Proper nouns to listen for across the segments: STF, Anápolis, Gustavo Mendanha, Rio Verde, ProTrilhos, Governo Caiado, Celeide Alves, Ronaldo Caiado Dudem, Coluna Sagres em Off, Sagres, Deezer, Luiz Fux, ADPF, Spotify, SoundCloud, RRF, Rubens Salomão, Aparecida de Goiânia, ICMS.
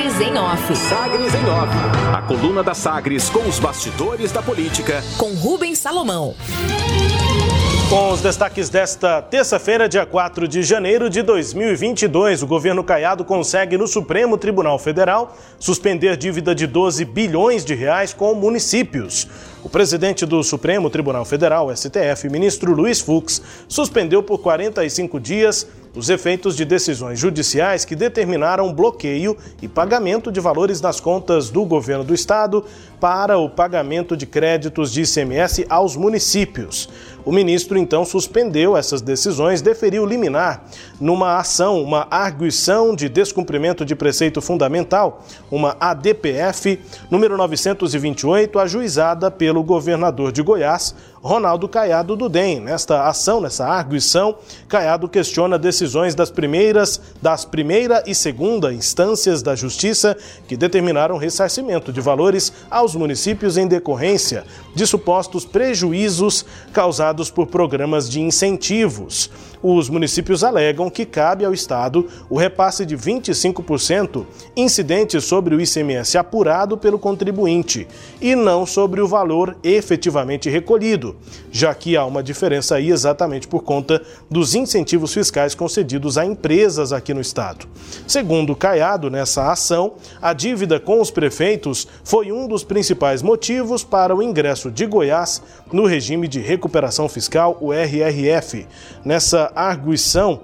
Sagres em Off. Sagres em Off. A coluna da Sagres com os bastidores da política. Com Rubens Salomão. Com os destaques desta terça-feira, dia 4 de janeiro de 2022, o governo Caiado consegue no Supremo Tribunal Federal suspender dívida de 12 bilhões de reais com municípios. O presidente do Supremo Tribunal Federal, STF, ministro Luiz Fux, suspendeu por 45 dias os efeitos de decisões judiciais que determinaram bloqueio e pagamento de valores nas contas do governo do estado para o pagamento de créditos de ICMS aos municípios. O ministro, então, suspendeu essas decisões, deferiu liminar numa ação, uma arguição de descumprimento de preceito fundamental, uma ADPF, número 928, ajuizada pelo governador de Goiás, Ronaldo Caiado Dudem. Nesta ação, nessa arguição, Caiado questiona decisões das primeira e segunda instâncias da Justiça que determinaram ressarcimento de valores aos municípios em decorrência de supostos prejuízos causados por programas de incentivos. Os municípios alegam que cabe ao Estado o repasse de 25% incidente sobre o ICMS apurado pelo contribuinte e não sobre o valor efetivamente recolhido, já que há uma diferença aí exatamente por conta dos incentivos fiscais concedidos a empresas aqui no estado. Segundo Caiado, nessa ação, a dívida com os prefeitos foi um dos principais motivos para o ingresso de Goiás no regime de recuperação fiscal, o RRF. Nessa arguição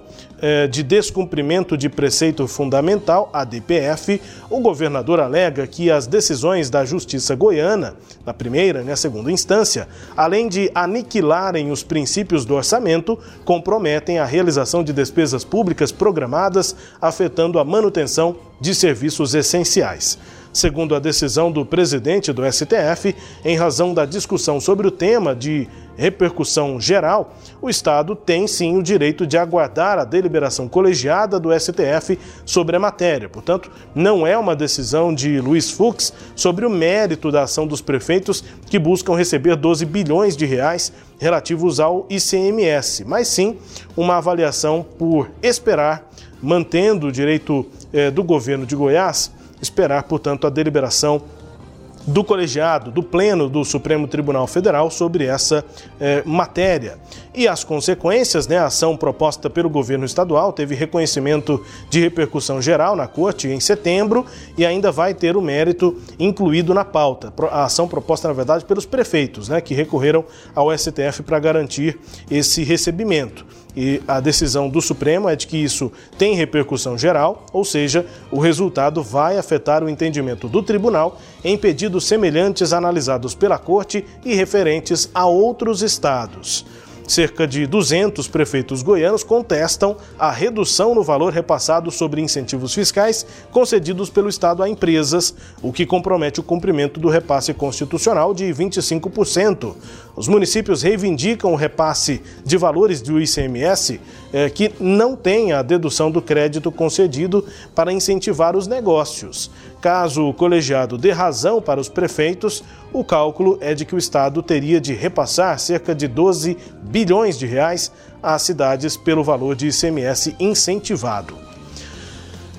de descumprimento de preceito fundamental, ADPF, o governador alega que as decisões da Justiça Goiana, na primeira e na segunda instância, além de aniquilarem os princípios do orçamento, comprometem a realização de despesas públicas programadas, afetando a manutenção de serviços essenciais. Segundo a decisão do presidente do STF, em razão da discussão sobre o tema de repercussão geral, o Estado tem sim o direito de aguardar a deliberação colegiada do STF sobre a matéria. Portanto, não é uma decisão de Luiz Fux sobre o mérito da ação dos prefeitos que buscam receber 12 bilhões de reais relativos ao ICMS, mas sim uma avaliação por esperar, mantendo o direito do governo de Goiás, esperar, portanto, a deliberação do colegiado, do pleno do Supremo Tribunal Federal sobre essa matéria. E as consequências, a ação proposta pelo governo estadual teve reconhecimento de repercussão geral na corte em setembro e ainda vai ter o mérito incluído na pauta. A ação proposta, na verdade, pelos prefeitos, que recorreram ao STF para garantir esse recebimento. E a decisão do Supremo é de que isso tem repercussão geral, ou seja, o resultado vai afetar o entendimento do tribunal em pedidos semelhantes analisados pela Corte e referentes a outros estados. Cerca de 200 prefeitos goianos contestam a redução no valor repassado sobre incentivos fiscais concedidos pelo Estado a empresas, o que compromete o cumprimento do repasse constitucional de 25%. Os municípios reivindicam o repasse de valores do ICMS que não tem a dedução do crédito concedido para incentivar os negócios. Caso o colegiado dê razão para os prefeitos, o cálculo é de que o Estado teria de repassar cerca de 12 bilhões de reais às cidades pelo valor de ICMS incentivado.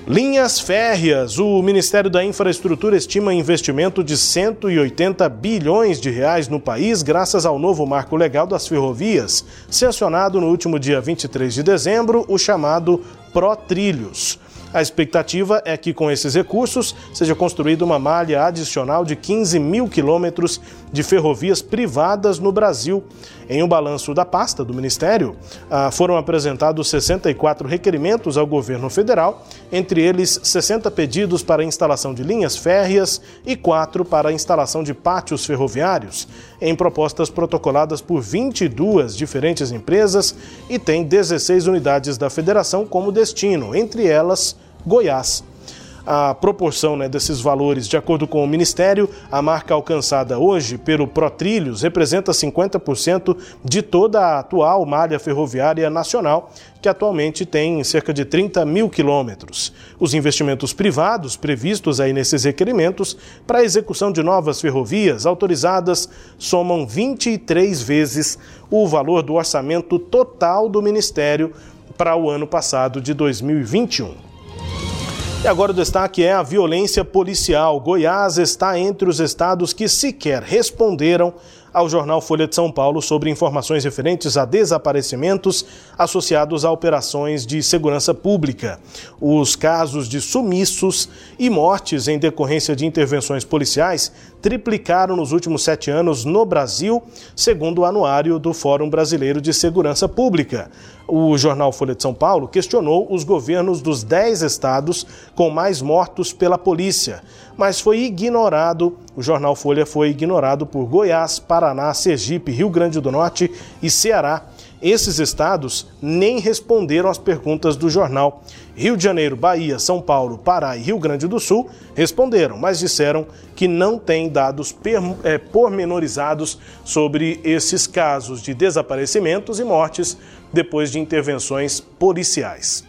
Linhas férreas. O Ministério da Infraestrutura estima investimento de 180 bilhões de reais no país graças ao novo marco legal das ferrovias, sancionado no último dia 23 de dezembro, o chamado ProTrilhos. A expectativa é que com esses recursos seja construída uma malha adicional de 15 mil quilômetros de ferrovias privadas no Brasil. Em um balanço da pasta do Ministério, foram apresentados 64 requerimentos ao governo federal, entre eles 60 pedidos para a instalação de linhas férreas e 4 para a instalação de pátios ferroviários, em propostas protocoladas por 22 diferentes empresas e tem 16 unidades da federação como destino, entre elas Goiás. A proporção desses valores, de acordo com o Ministério, a marca alcançada hoje pelo ProTrilhos representa 50% de toda a atual malha ferroviária nacional, que atualmente tem cerca de 30 mil quilômetros. Os investimentos privados previstos aí nesses requerimentos para a execução de novas ferrovias autorizadas somam 23 vezes o valor do orçamento total do Ministério para o ano passado de 2021. E agora o destaque é a violência policial. Goiás está entre os estados que sequer responderam ao jornal Folha de São Paulo sobre informações referentes a desaparecimentos associados a operações de segurança pública. Os casos de sumiços e mortes em decorrência de intervenções policiais triplicaram nos últimos 7 anos no Brasil, segundo o anuário do Fórum Brasileiro de Segurança Pública. O jornal Folha de São Paulo questionou os governos dos 10 estados com mais mortos pela polícia, mas foi ignorado. O jornal Folha foi ignorado por Goiás, Paraná, Sergipe, Rio Grande do Norte e Ceará. Esses estados nem responderam às perguntas do jornal. Rio de Janeiro, Bahia, São Paulo, Pará e Rio Grande do Sul responderam, mas disseram que não têm dados pormenorizados sobre esses casos de desaparecimentos e mortes depois de intervenções policiais.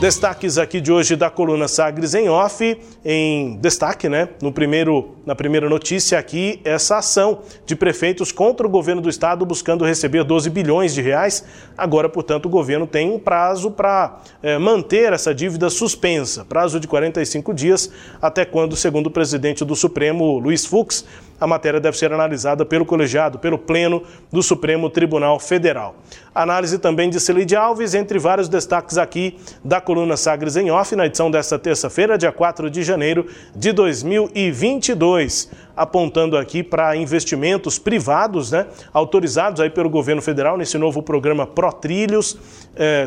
Destaques aqui de hoje da coluna Sagres em Off, em destaque, né? Na primeira notícia aqui, essa ação de prefeitos contra o governo do estado buscando receber 12 bilhões de reais. Agora, portanto, o governo tem um prazo para manter essa dívida suspensa, prazo de 45 dias, até quando, segundo o presidente do Supremo, Luiz Fux, a matéria deve ser analisada pelo colegiado, pelo Pleno do Supremo Tribunal Federal. Análise também de Celeide Alves, entre vários destaques aqui da coluna Sagres em Off, na edição desta terça-feira, dia 4 de janeiro de 2022. Apontando aqui para investimentos privados, né, autorizados aí pelo governo federal nesse novo programa ProTrilhos,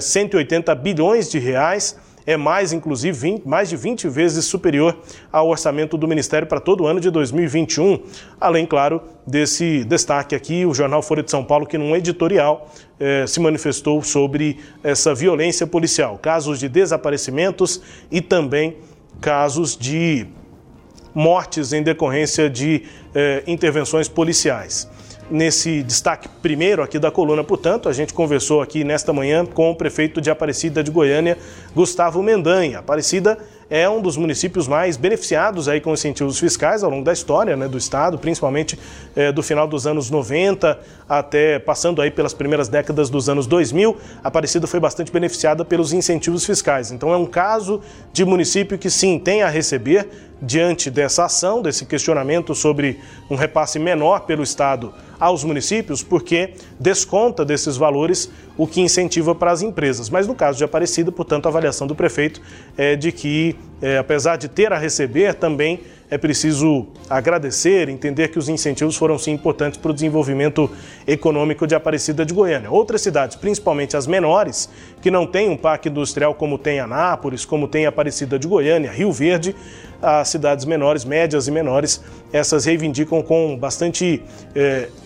180 bilhões de reais. É mais, inclusive, mais de 20 vezes superior ao orçamento do Ministério para todo o ano de 2021. Além, claro, desse destaque aqui, o jornal Folha de São Paulo, que num editorial se manifestou sobre essa violência policial, casos de desaparecimentos e também casos de mortes em decorrência de intervenções policiais. Nesse destaque primeiro aqui da coluna, portanto, a gente conversou aqui nesta manhã com o prefeito de Aparecida de Goiânia, Gustavo Mendanha. Aparecida é um dos municípios mais beneficiados aí com incentivos fiscais ao longo da história, né, do estado, principalmente do final dos anos 90 até passando aí pelas primeiras décadas dos anos 2000. Aparecida foi bastante beneficiada pelos incentivos fiscais. Então é um caso de município que sim tem a receber diante dessa ação, desse questionamento sobre um repasse menor pelo estado aos municípios, porque desconta desses valores o que incentiva para as empresas. Mas no caso de Aparecida, portanto, a avaliação do prefeito é de que, apesar de ter a receber, também é preciso agradecer, entender que os incentivos foram sim importantes para o desenvolvimento econômico de Aparecida de Goiânia. Outras cidades, principalmente as menores, que não têm um parque industrial como tem Anápolis, como tem Aparecida de Goiânia, Rio Verde, as cidades menores, médias e menores, essas reivindicam com bastante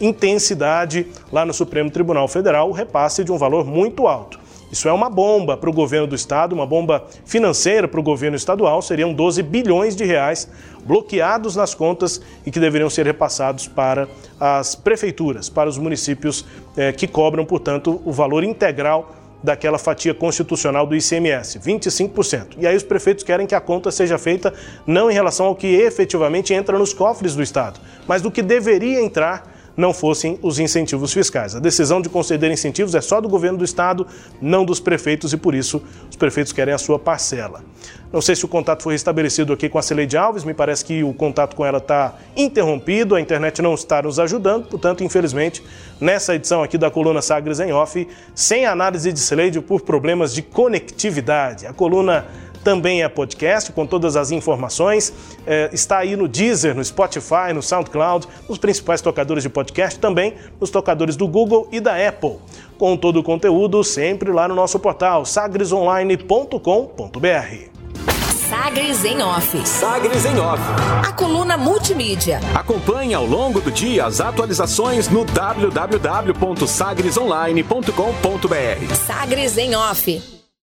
intensidade lá no Supremo Tribunal Federal o repasse de um valor muito alto. Isso é uma bomba para o governo do estado, uma bomba financeira para o governo estadual. Seriam 12 bilhões de reais bloqueados nas contas e que deveriam ser repassados para as prefeituras, para os municípios que cobram, portanto, o valor integral daquela fatia constitucional do ICMS, 25%. E aí os prefeitos querem que a conta seja feita não em relação ao que efetivamente entra nos cofres do estado, mas do que deveria entrar não fossem os incentivos fiscais. A decisão de conceder incentivos é só do governo do estado, não dos prefeitos, e por isso os prefeitos querem a sua parcela. Não sei se o contato foi restabelecido aqui com a Celeide Alves, me parece que o contato com ela está interrompido, a internet não está nos ajudando, portanto, infelizmente, nessa edição aqui da coluna Sagres em Off, sem análise de Celeide por problemas de conectividade. A coluna também é podcast, com todas as informações, está aí no Deezer, no Spotify, no SoundCloud, nos principais tocadores de podcast, também nos tocadores do Google e da Apple. Com todo o conteúdo, sempre lá no nosso portal, sagresonline.com.br. Sagres em Off. Sagres em Off. A coluna multimídia. Acompanhe ao longo do dia as atualizações no www.sagresonline.com.br. Sagres em Off.